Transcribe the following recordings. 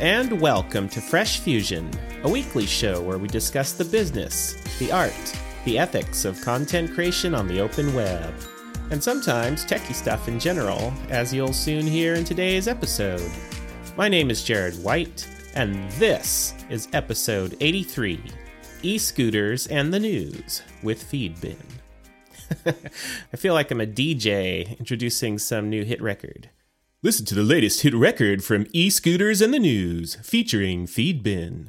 and welcome to Fresh Fusion, a weekly show where we discuss the business, the art, the ethics of content creation on the open web, and sometimes techie stuff in general, as you'll soon hear in today's episode. My name is Jared White, and this is episode 83, E-Scooters and the News with Feedbin. I feel like I'm a DJ introducing some new hit record. Listen to the latest hit record from E-Scooters and the News, featuring Feedbin.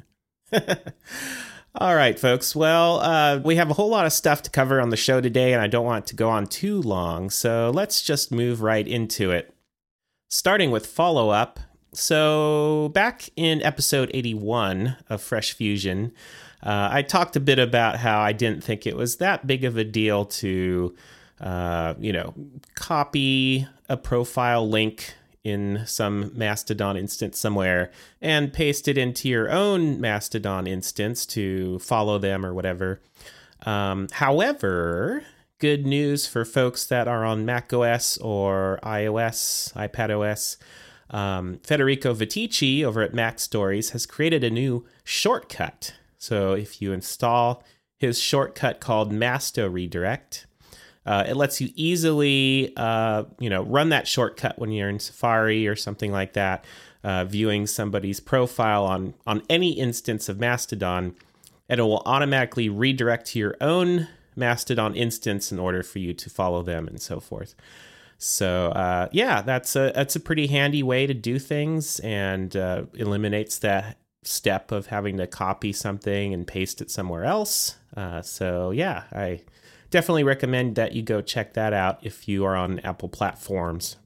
All right, folks. Well, we have a whole lot of stuff to cover on the show today, and I don't want to go on too long, so let's just move right into it. Starting with follow-up. So back in episode 81 of Fresh Fusion, I talked a bit about how I didn't think it was that big of a deal to, copy a profile link in some Mastodon instance somewhere and paste it into your own Mastodon instance to follow them or whatever. However, good news for folks that are on macOS or iOS, iPadOS. Federico Viticci over at Mac Stories has created a new shortcut. So if you install his shortcut called Masto Redirect, it lets you easily, run that shortcut when you're in Safari or something like that, viewing somebody's profile on any instance of Mastodon, and it will automatically redirect to your own Mastodon instance in order for you to follow them and so forth. So, that's a pretty handy way to do things, and eliminates that step of having to copy something and paste it somewhere else. I definitely recommend that you go check that out if you are on Apple platforms.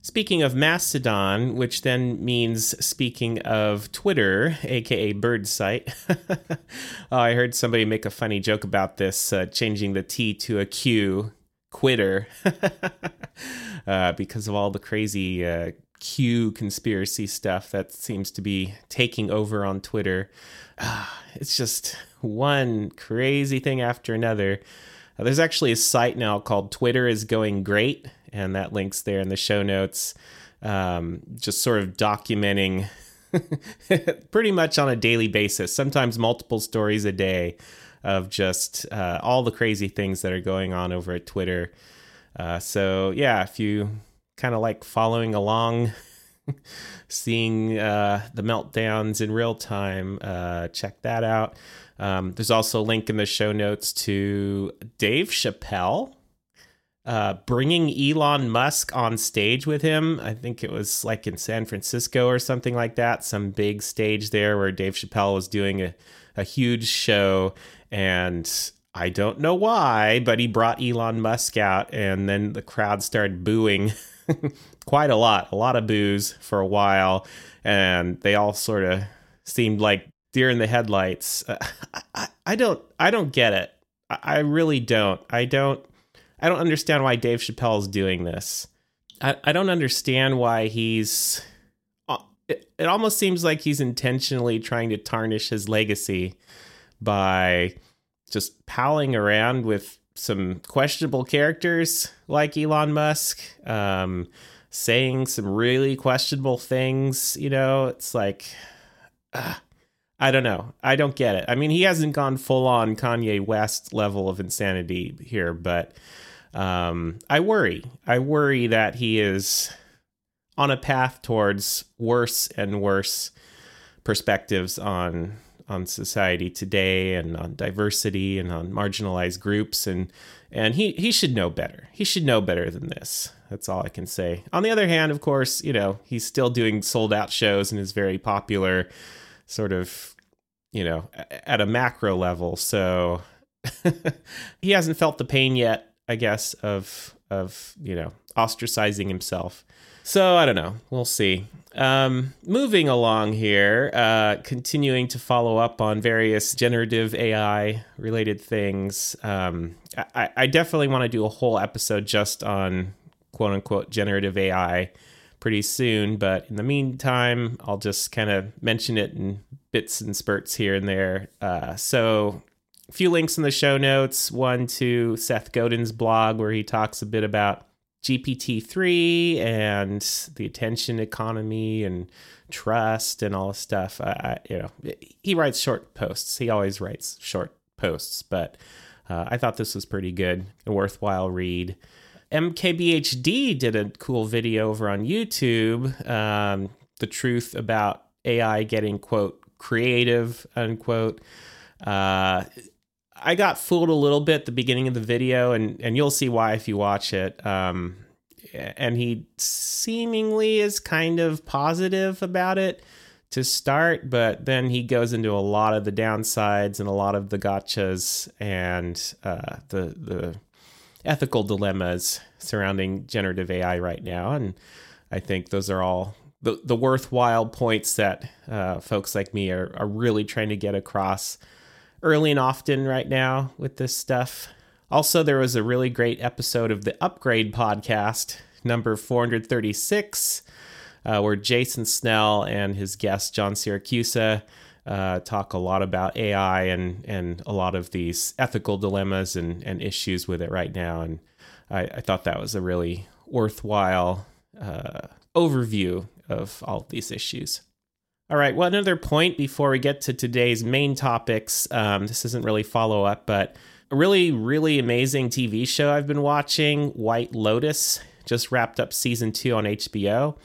Speaking of Mastodon, which then means speaking of Twitter, aka Birdsite. I heard somebody make a funny joke about this, changing the T to a Q, Quitter, because of all the crazy Q conspiracy stuff that seems to be taking over on Twitter. It's just one crazy thing after another. There's actually a site now called Twitter is Going Great, and that link's there in the show notes, just sort of documenting pretty much on a daily basis, sometimes multiple stories a day of just all the crazy things that are going on over at Twitter. If you kind of like following along, seeing the meltdowns in real time, check that out. There's also a link in the show notes to Dave Chappelle bringing Elon Musk on stage with him. I think it was like in San Francisco or something like that, some big stage there where Dave Chappelle was doing a huge show, and I don't know why, but he brought Elon Musk out, and then the crowd started booing quite a lot of boos for a while, and they all sort of seemed like deer in the headlights. I don't get it. I really don't. I don't understand why Dave Chappelle's doing this. I don't understand why he's. It almost seems like he's intentionally trying to tarnish his legacy by just palling around with some questionable characters like Elon Musk, saying some really questionable things. It's like. I don't know. I don't get it. I mean, he hasn't gone full on Kanye West level of insanity here, but I worry that he is on a path towards worse and worse perspectives on society today, and on diversity, and on marginalized groups. And he should know better. He should know better than this. That's all I can say. On the other hand, of course, he's still doing sold out shows and is very popular, sort of, at a macro level. So he hasn't felt the pain yet, I guess, of ostracizing himself. So I don't know. We'll see. Moving along here, continuing to follow up on various generative AI related things. I definitely want to do a whole episode just on quote unquote generative AI pretty soon, but in the meantime, I'll just kind of mention it in bits and spurts here and there. So a few links in the show notes, one to Seth Godin's blog, where he talks a bit about GPT-3 and the attention economy and trust and all this stuff. He writes short posts. He always writes short posts, but I thought this was pretty good, a worthwhile read. MKBHD did a cool video over on YouTube, the truth about AI getting, quote, creative, unquote. I got fooled a little bit at the beginning of the video, and you'll see why if you watch it. And he seemingly is kind of positive about it to start, but then he goes into a lot of the downsides and a lot of the gotchas and the ethical dilemmas surrounding generative AI right now. And I think those are all the worthwhile points that folks like me are really trying to get across early and often right now with this stuff. Also, there was a really great episode of the Upgrade podcast, number 436, where Jason Snell and his guest, John Siracusa, talk a lot about AI and a lot of these ethical dilemmas and issues with it right now. And I thought that was a really worthwhile overview of all of these issues. All right, one other point before we get to today's main topics. This isn't really follow-up, but a really, really amazing TV show I've been watching, White Lotus, just wrapped up season 2 on HBO.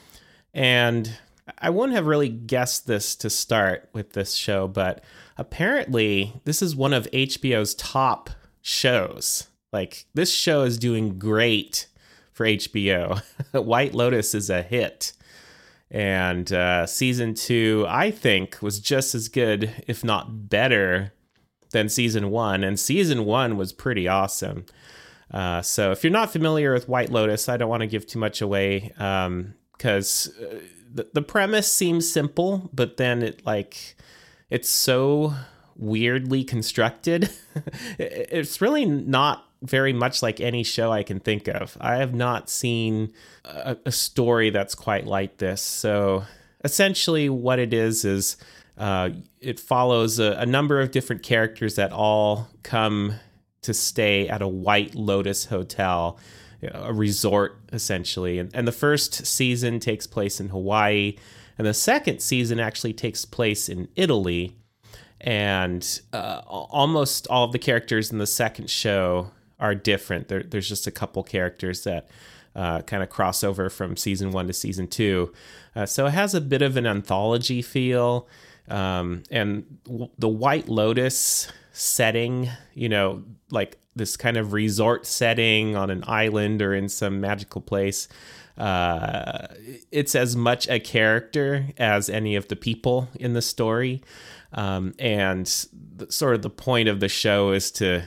And I wouldn't have really guessed this to start with this show, but apparently this is one of HBO's top shows. Like, this show is doing great for HBO. White Lotus is a hit. And season 2, I think, was just as good, if not better, than season 1. And season 1 was pretty awesome. So if you're not familiar with White Lotus, I don't want to give too much away because the premise seems simple, but then it's so weirdly constructed. It's really not very much like any show I can think of. I have not seen a story that's quite like this. So essentially what it is it follows a number of different characters that all come to stay at a White Lotus hotel, a resort essentially. And the first season takes place in Hawaii, and the second season actually takes place in Italy. And almost all of the characters in the second show are different. There's just a couple characters that kind of cross over from season 1 to season 2. So it has a bit of an anthology feel. And the White Lotus setting, like this kind of resort setting on an island or in some magical place, it's as much a character as any of the people in the story. And sort of the point of the show is to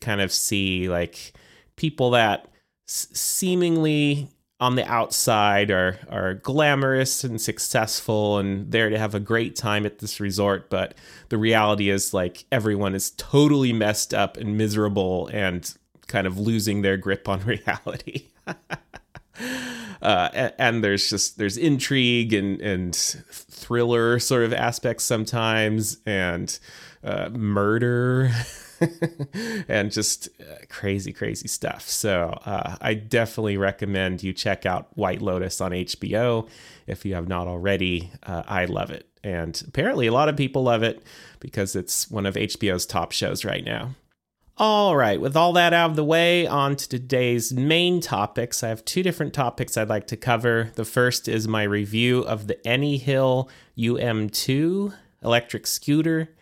kind of see like people that seemingly on the outside are glamorous and successful and there to have a great time at this resort, but the reality is like everyone is totally messed up and miserable and kind of losing their grip on reality. And there's intrigue and thriller sort of aspects sometimes, and murder and just crazy stuff. So I definitely recommend you check out White Lotus on HBO if you have not already. I love it, and apparently a lot of people love it because it's one of HBO's top shows right now. All right, with all that out of the way, on to today's main topics. I have two different topics I'd like to cover. The first is my review of the Anyhill UM2 electric scooter.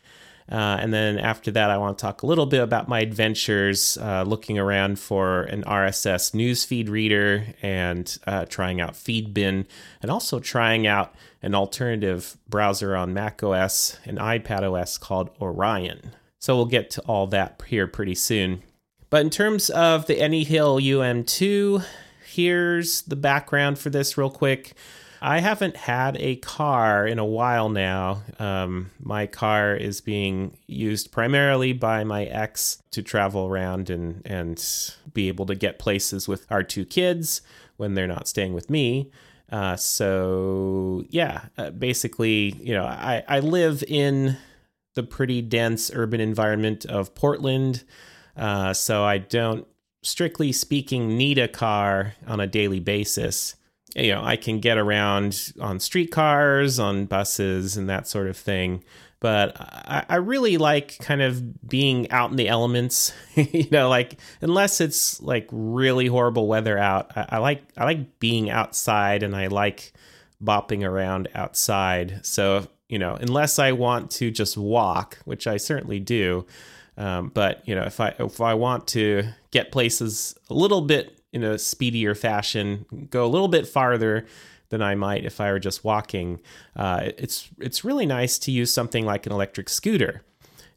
And then after that, I want to talk a little bit about my adventures looking around for an RSS newsfeed reader and trying out Feedbin, and also trying out an alternative browser on macOS and iPadOS called Orion. So we'll get to all that here pretty soon. But in terms of the Anyhill UM2, here's the background for this real quick. I haven't had a car in a while now. My car is being used primarily by my ex to travel around and be able to get places with our two kids when they're not staying with me. Basically, I live in the pretty dense urban environment of Portland, so I don't strictly speaking, need a car on a daily basis. You know, I can get around on streetcars, on buses, and that sort of thing. But I really like kind of being out in the elements, you know, like unless it's like really horrible weather out, I like being outside and I like bopping around outside. So, you know, unless I want to just walk, which I certainly do. But, you know, if I want to get places a little bit in a speedier fashion, go a little bit farther than I might if I were just walking. It's really nice to use something like an electric scooter.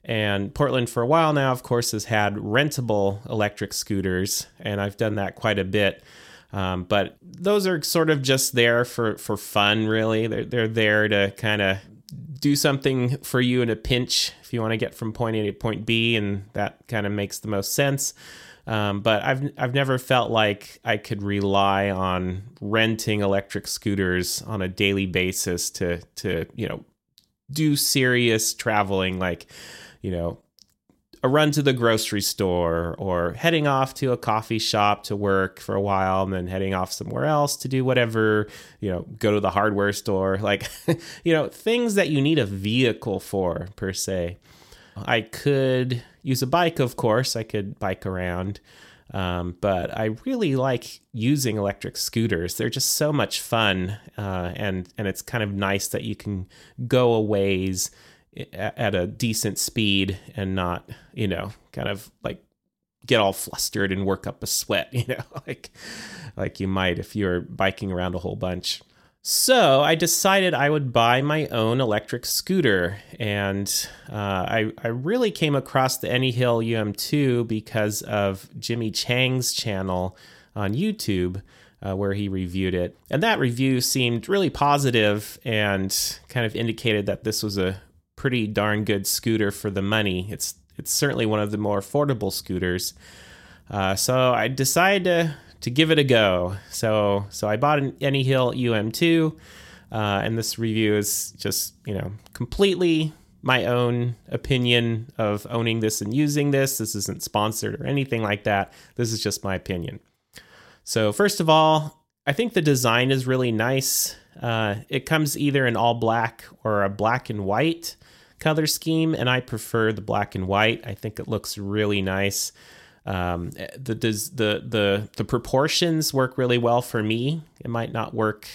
And Portland for a while now, of course, has had rentable electric scooters, and I've done that quite a bit. But those are sort of just there for fun, really. They're there to kind of do something for you in a pinch if you want to get from point A to point B, and that kind of makes the most sense. But I've never felt like I could rely on renting electric scooters on a daily basis to, you know, do serious traveling, like, you know, a run to the grocery store or heading off to a coffee shop to work for a while and then heading off somewhere else to do whatever, you know, go to the hardware store, like, you know, things that you need a vehicle for, per se. I could use a bike, of course. I could bike around. But I really like using electric scooters. They're just so much fun. And it's kind of nice that you can go a ways at a decent speed and not, you know, kind of like get all flustered and work up a sweat, you know, like you might if you're biking around a whole bunch. So I decided I would buy my own electric scooter, and I really came across the Anyhill UM2 because of Jimmy Chang's channel on YouTube, where he reviewed it. And that review seemed really positive and kind of indicated that this was a pretty darn good scooter for the money. It's certainly one of the more affordable scooters. So I decided to give it a go. So I bought an Anyhill UM2, and this review is just, you know, completely my own opinion of owning this and using this. This isn't sponsored or anything like that. This is just my opinion. So first of all, I think the design is really nice. It comes either in all black or a black and white color scheme, and I prefer the black and white. I think it looks really nice. The proportions work really well for me. It might not work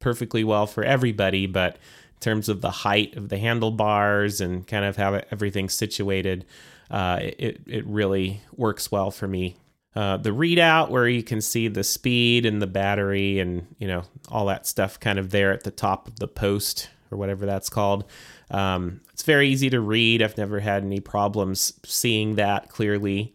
perfectly well for everybody, but in terms of the height of the handlebars and kind of how everything's situated, it really works well for me. The readout where you can see the speed and the battery and, you know, all that stuff kind of there at the top of the post or whatever that's called. It's very easy to read. I've never had any problems seeing that clearly.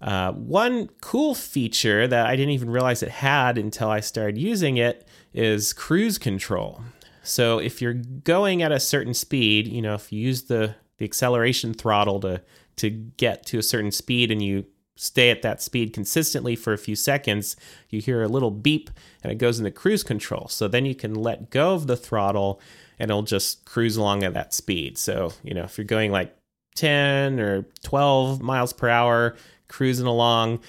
One cool feature that I didn't even realize it had until I started using it is cruise control. So if you're going at a certain speed, you know, if you use the acceleration throttle to get to a certain speed and you stay at that speed consistently for a few seconds, you hear a little beep and it goes into cruise control. So then you can let go of the throttle and it'll just cruise along at that speed. So, you know, if you're going like 10 or 12 miles per hour, cruising along,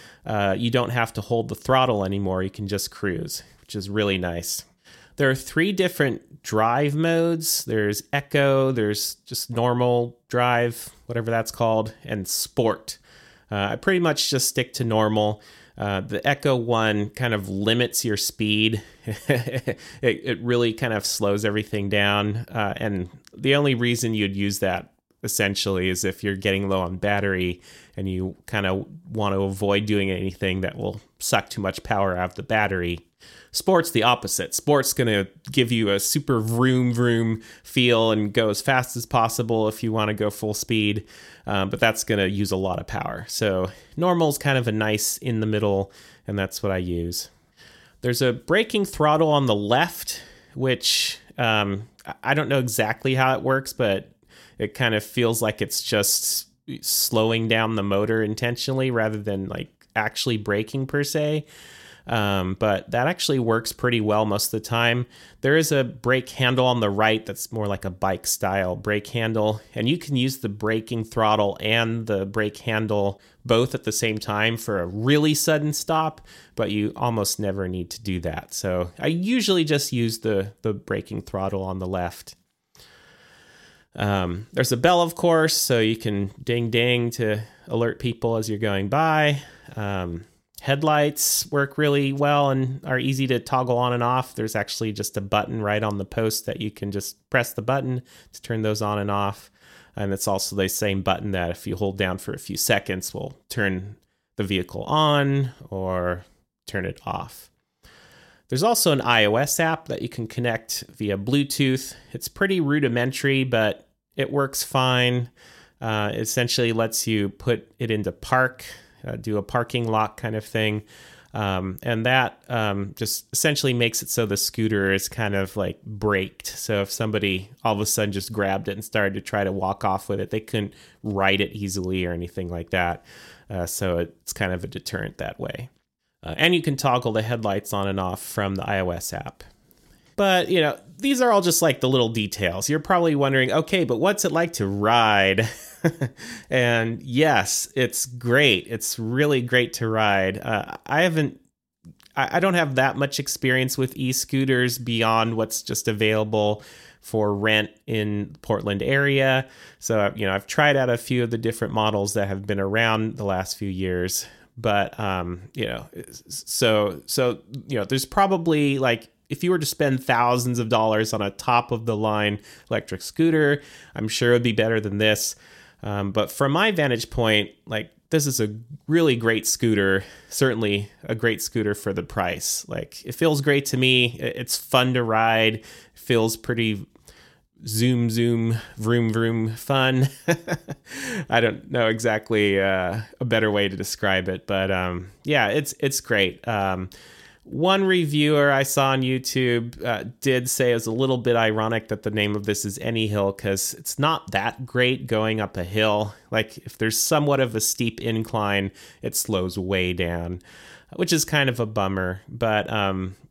you don't have to hold the throttle anymore. You can just cruise, which is really nice. There are 3 different drive modes. There's Eco, there's just normal drive, whatever that's called, and Sport. I pretty much just stick to normal. The Eco one kind of limits your speed. It really kind of slows everything down. And the only reason you'd use that essentially is if you're getting low on battery and you kind of want to avoid doing anything that will suck too much power out of the battery. Sport's the opposite. Sport's going to give you a super vroom vroom feel and go as fast as possible if you want to go full speed, but that's going to use a lot of power. So normal's kind of a nice in the middle, and that's what I use. There's a braking throttle on the left, which I don't know exactly how it works, but it kind of feels like it's just slowing down the motor intentionally rather than like actually braking per se. But that actually works pretty well most of the time. There is a brake handle on the right that's more like a bike style brake handle, and you can use the braking throttle and the brake handle both at the same time for a really sudden stop, but you almost never need to do that. So I usually just use the braking throttle on the left. There's a bell, of course, so you can ding ding to alert people as you're going by. Headlights work really well and are easy to toggle on and off. There's actually just a button right on the post that you can just press the button to turn those on and off. And it's also the same button that if you hold down for a few seconds will turn the vehicle on or turn it off. There's also an iOS app that you can connect via Bluetooth. It's pretty rudimentary, but it works fine. It essentially lets you put it into park, do a parking lot kind of thing. And that just essentially makes it so the scooter is kind of like braked. So if somebody all of a sudden just grabbed it and started to try to walk off with it, they couldn't ride it easily or anything like that. So it's kind of a deterrent that way. And you can toggle the headlights on and off from the iOS app. But, you know, these are all just like the little details. You're probably wondering, okay, but what's it like to ride? And yes, it's great. It's really great to ride. I don't have that much experience with e-scooters beyond what's just available for rent in the Portland area. So, you know, I've tried out a few of the different models that have been around the last few years. But, you know, so, you know, there's probably like, if you were to spend thousands of dollars on a top of the line electric scooter, I'm sure it would be better than this. But from my vantage point, like, this is a really great scooter, certainly a great scooter for the price. Like, it feels great to me. It's fun to ride. It feels pretty zoom, zoom, vroom, vroom fun. I don't know exactly a better way to describe it, but yeah, it's great. One reviewer I saw on YouTube did say it was a little bit ironic that the name of this is Anyhill, because it's not that great going up a hill. Like, if there's somewhat of a steep incline, it slows way down, which is kind of a bummer. But,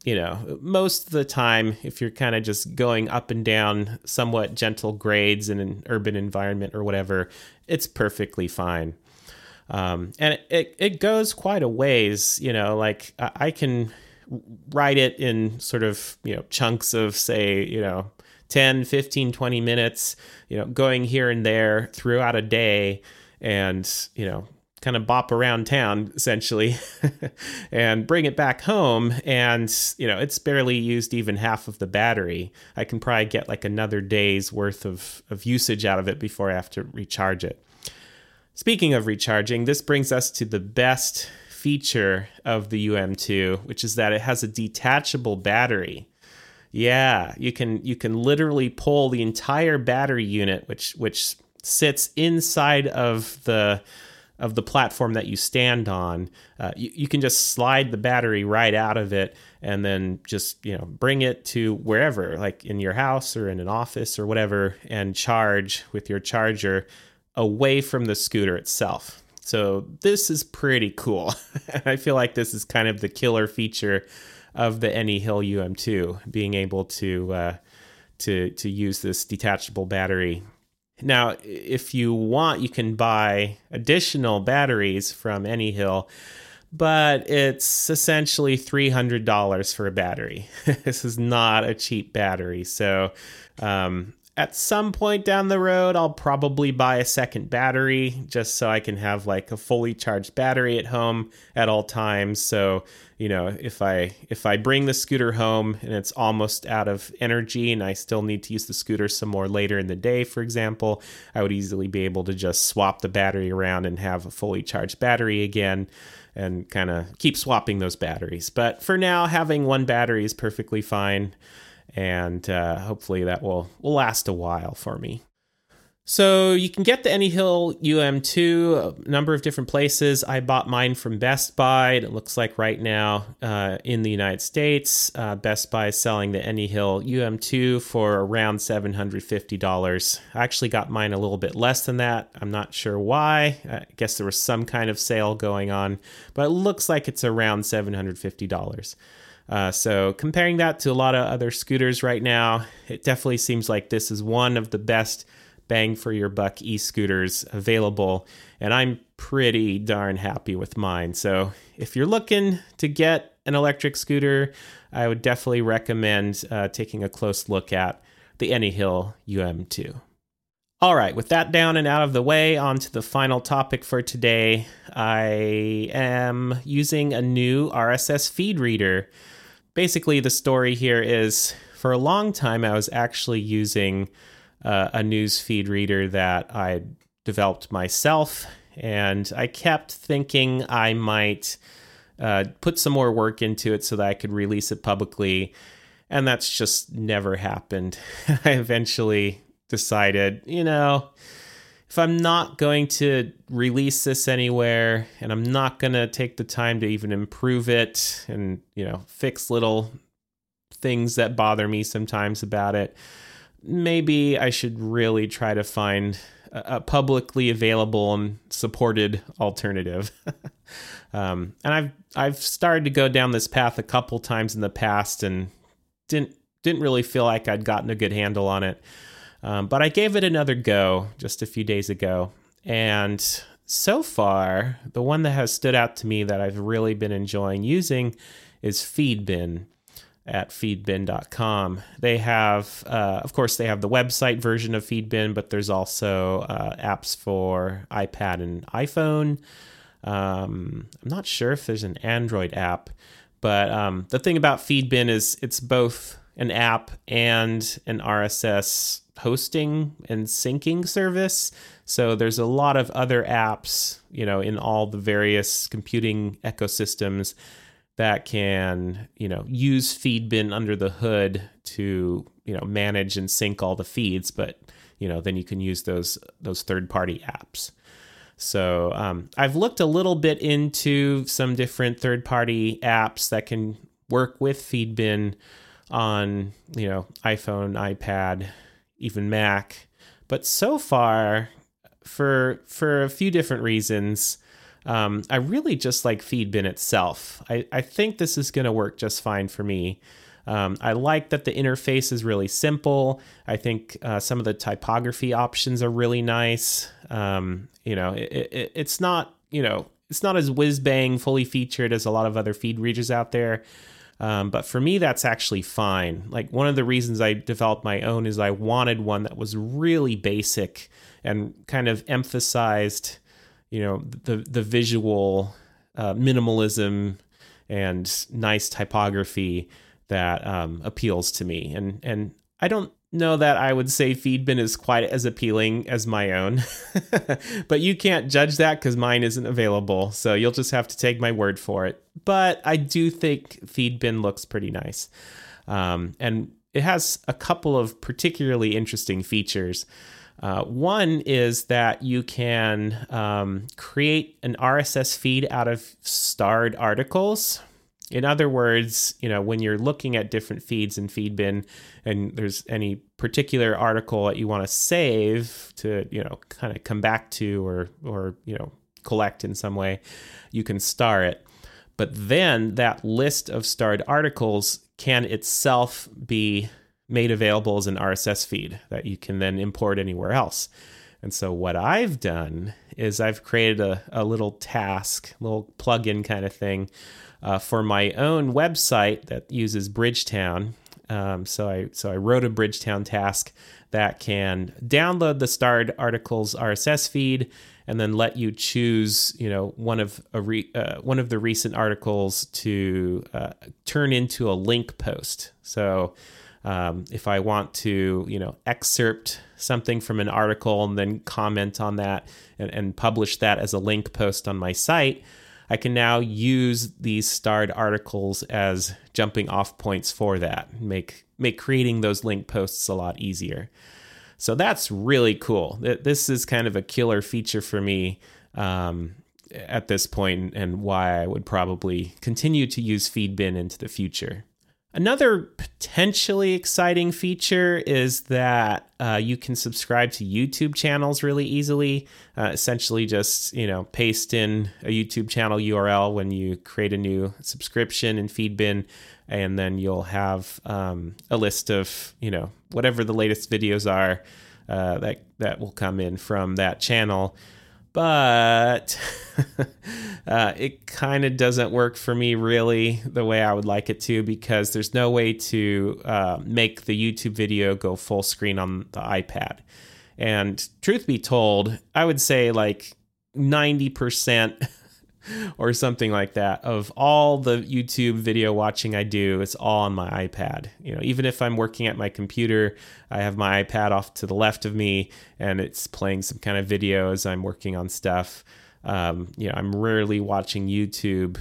you know, most of the time, if you're kind of just going up and down somewhat gentle grades in an urban environment or whatever, it's perfectly fine. And it goes quite a ways, you know, like I can ride it in sort of, you know, chunks of, say, you know, 10, 15, 20 minutes, you know, going here and there throughout a day and, you know, kind of bop around town essentially and bring it back home. And, you know, it's barely used even half of the battery. I can probably get like another day's worth of usage out of it before I have to recharge it. Speaking of recharging, this brings us to the best feature of the UM2, which is that it has a detachable battery. Yeah, you can literally pull the entire battery unit, which sits inside of the platform that you stand on. You can just slide the battery right out of it and then just, you know, bring it to wherever, like in your house or in an office or whatever, and charge with your charger away from the scooter itself. So this is pretty cool. I feel like this is kind of the killer feature of the Anyhill UM2, being able to use this detachable battery. Now, if you want, you can buy additional batteries from Anyhill, but it's essentially $300 for a battery. This is not a cheap battery. So, at some point down the road, I'll probably buy a second battery just so I can have like a fully charged battery at home at all times. So, you know, if I bring the scooter home and it's almost out of energy and I still need to use the scooter some more later in the day, for example, I would easily be able to just swap the battery around and have a fully charged battery again and kind of keep swapping those batteries. But for now, having one battery is perfectly fine. And hopefully that will last a while for me. So you can get the Anyhill UM2 a number of different places. I bought mine from Best Buy. It looks like right now in the United States, Best Buy is selling the Anyhill UM2 for around $750. I actually got mine a little bit less than that. I'm not sure why. I guess there was some kind of sale going on, but it looks like it's around $750. So comparing that to a lot of other scooters right now, it definitely seems like this is one of the best bang for your buck e-scooters available, and I'm pretty darn happy with mine. So if you're looking to get an electric scooter, I would definitely recommend taking a close look at the Anyhill UM2. All right, with that down and out of the way, on to the final topic for today. I am using a new RSS feed reader. Basically, the story here is, for a long time, I was actually using a news feed reader that I developed myself, and I kept thinking I might put some more work into it so that I could release it publicly, and that's just never happened. I eventually decided, you know, if I'm not going to release this anywhere, and I'm not going to take the time to even improve it and, you know, fix little things that bother me sometimes about it, maybe I should really try to find a publicly available and supported alternative. And I've started to go down this path a couple times in the past and didn't really feel like I'd gotten a good handle on it. But I gave it another go just a few days ago. And so far, the one that has stood out to me that I've really been enjoying using is Feedbin. At feedbin.com. They have, of course, they have the website version of Feedbin, but there's also apps for iPad and iPhone. I'm not sure if there's an Android app, but the thing about Feedbin is it's both an app and an RSS hosting and syncing service. So there's a lot of other apps, you know, in all the various computing ecosystems that can, you know, use Feedbin under the hood to, you know, manage and sync all the feeds, but, you know, then you can use those third-party apps. So I've looked a little bit into some different third-party apps that can work with Feedbin on, you know, iPhone, iPad, even Mac. But so far, for a few different reasons, I really just like Feedbin itself. I think this is going to work just fine for me. I like that the interface is really simple. I think some of the typography options are really nice. You know, it's not, you know, it's not as whiz-bang, fully featured as a lot of other feed readers out there. But for me, that's actually fine. Like, one of the reasons I developed my own is I wanted one that was really basic and kind of emphasized, you know, the visual minimalism and nice typography that appeals to me. And I don't know that I would say Feedbin is quite as appealing as my own, but you can't judge that because mine isn't available. So you'll just have to take my word for it. But I do think Feedbin looks pretty nice. And it has a couple of particularly interesting features. One is that you can create an RSS feed out of starred articles. In other words, you know, when you're looking at different feeds in Feedbin and there's any particular article that you want to save to, you know, kind of come back to or, you know, collect in some way, you can star it. But then that list of starred articles can itself be made available as an RSS feed that you can then import anywhere else. And so what I've done is I've created a little task, little plugin kind of thing for my own website that uses Bridgetown. So I wrote a Bridgetown task that can download the starred articles RSS feed and then let you choose, you know, one of the recent articles to turn into a link post. So if I want to, you know, excerpt something from an article and then comment on that and publish that as a link post on my site, I can now use these starred articles as jumping off points for that, make creating those link posts a lot easier. So that's really cool. This is kind of a killer feature for me at this point, and why I would probably continue to use Feedbin into the future. Another potentially exciting feature is that you can subscribe to YouTube channels really easily. Essentially just, paste in a YouTube channel URL when you create a new subscription in Feedbin, and then you'll have a list of, whatever the latest videos are that will come in from that channel. But it kind of doesn't work for me really the way I would like it to, because there's no way to make the YouTube video go full screen on the iPad. And truth be told, I would say like 90% or something like that of all the YouTube video watching I do, it's all on my iPad. Even if I'm working at my computer, I have my iPad off to the left of me and it's playing some kind of video as I'm working on stuff. I'm rarely watching YouTube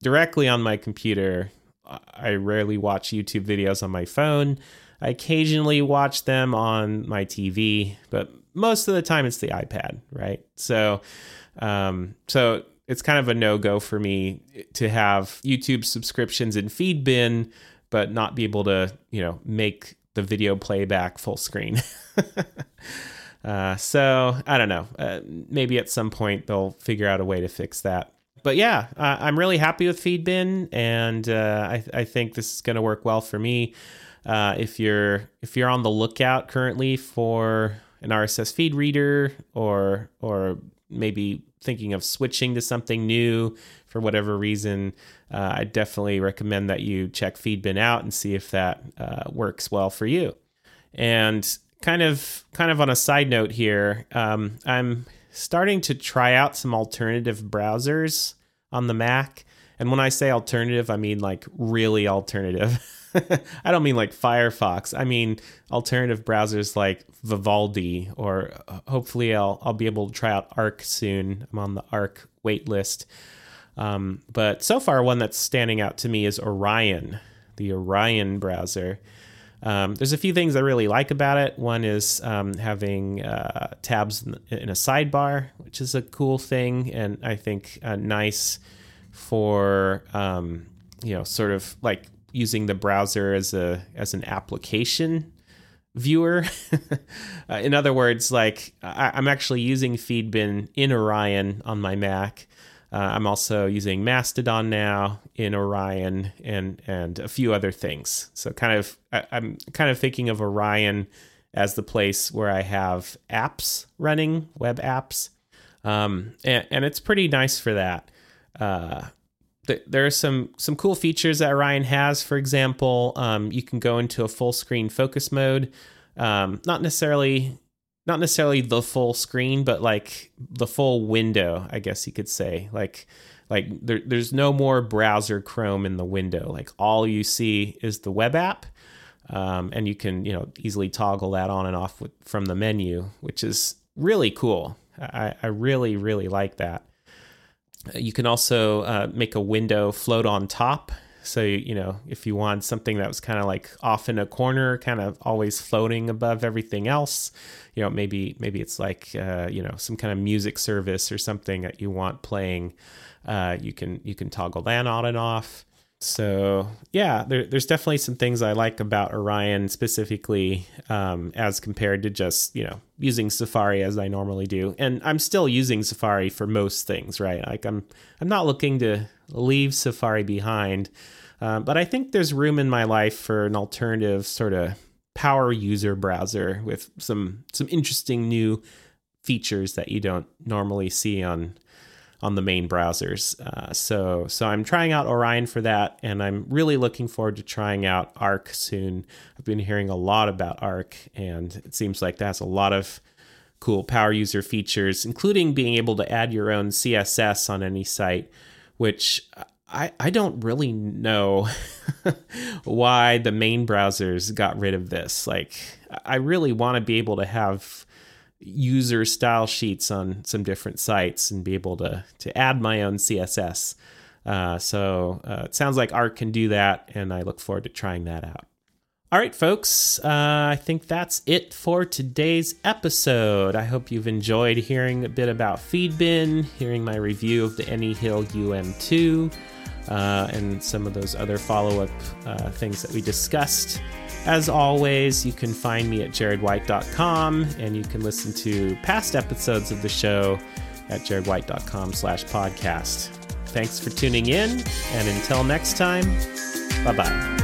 directly on my computer. I rarely watch YouTube videos on my phone. I occasionally watch them on my TV, but most of the time it's the iPad, right? So it's kind of a no-go for me to have YouTube subscriptions in Feedbin, but not be able to, make the video playback full screen. So I don't know. Maybe at some point they'll figure out a way to fix that. But yeah, I'm really happy with Feedbin, and I think this is going to work well for me. If you're on the lookout currently for an RSS feed reader, or maybe thinking of switching to something new for whatever reason, I definitely recommend that you check Feedbin out and see if that works well for you. And kind of on a side note here, I'm starting to try out some alternative browsers on the Mac. And when I say alternative, I mean like really alternative. I don't mean like Firefox. I mean alternative browsers like Vivaldi, or hopefully I'll be able to try out Arc soon. I'm on the Arc wait list. But so far, one that's standing out to me is Orion, the Orion browser. There's a few things I really like about it. One is having tabs in a sidebar, which is a cool thing, and I think nice for sort of like using the browser as an application viewer. In other words, like I'm actually using Feedbin in Orion on my Mac. I'm also using Mastodon now in Orion and a few other things. So I'm kind of thinking of Orion as the place where I have apps running, web apps. And it's pretty nice for that. There are some cool features that Orion has. For example, you can go into a full screen focus mode. Not necessarily the full screen, but like the full window, I guess you could say. Like there's no more browser Chrome in the window. Like all you see is the web app, and you can easily toggle that on and off from the menu, which is really cool. I really, really like that. You can also make a window float on top. So, if you want something that was kind of like off in a corner, kind of always floating above everything else, maybe it's like, some kind of music service or something that you want playing, you can toggle that on and off. So yeah, there's definitely some things I like about Orion specifically, as compared to just, using Safari as I normally do. And I'm still using Safari for most things, right? Like I'm not looking to leave Safari behind, but I think there's room in my life for an alternative sort of power user browser with some interesting new features that you don't normally see on the main browsers. So I'm trying out Orion for that, and I'm really looking forward to trying out Arc soon. I've been hearing a lot about Arc, and it seems like that has a lot of cool power user features, including being able to add your own CSS on any site, which I don't really know why the main browsers got rid of this. Like, I really want to be able to have user style sheets on some different sites and be able to add my own CSS. So it sounds like Arc can do that, and I look forward to trying that out. All right, folks, I think that's it for today's episode. I hope you've enjoyed hearing a bit about Feedbin, hearing my review of the Anyhill UM2, and some of those other follow-up things that we discussed. As always, you can find me at jaredwhite.com, and you can listen to past episodes of the show at jaredwhite.com/podcast. Thanks for tuning in, and until next time, bye-bye.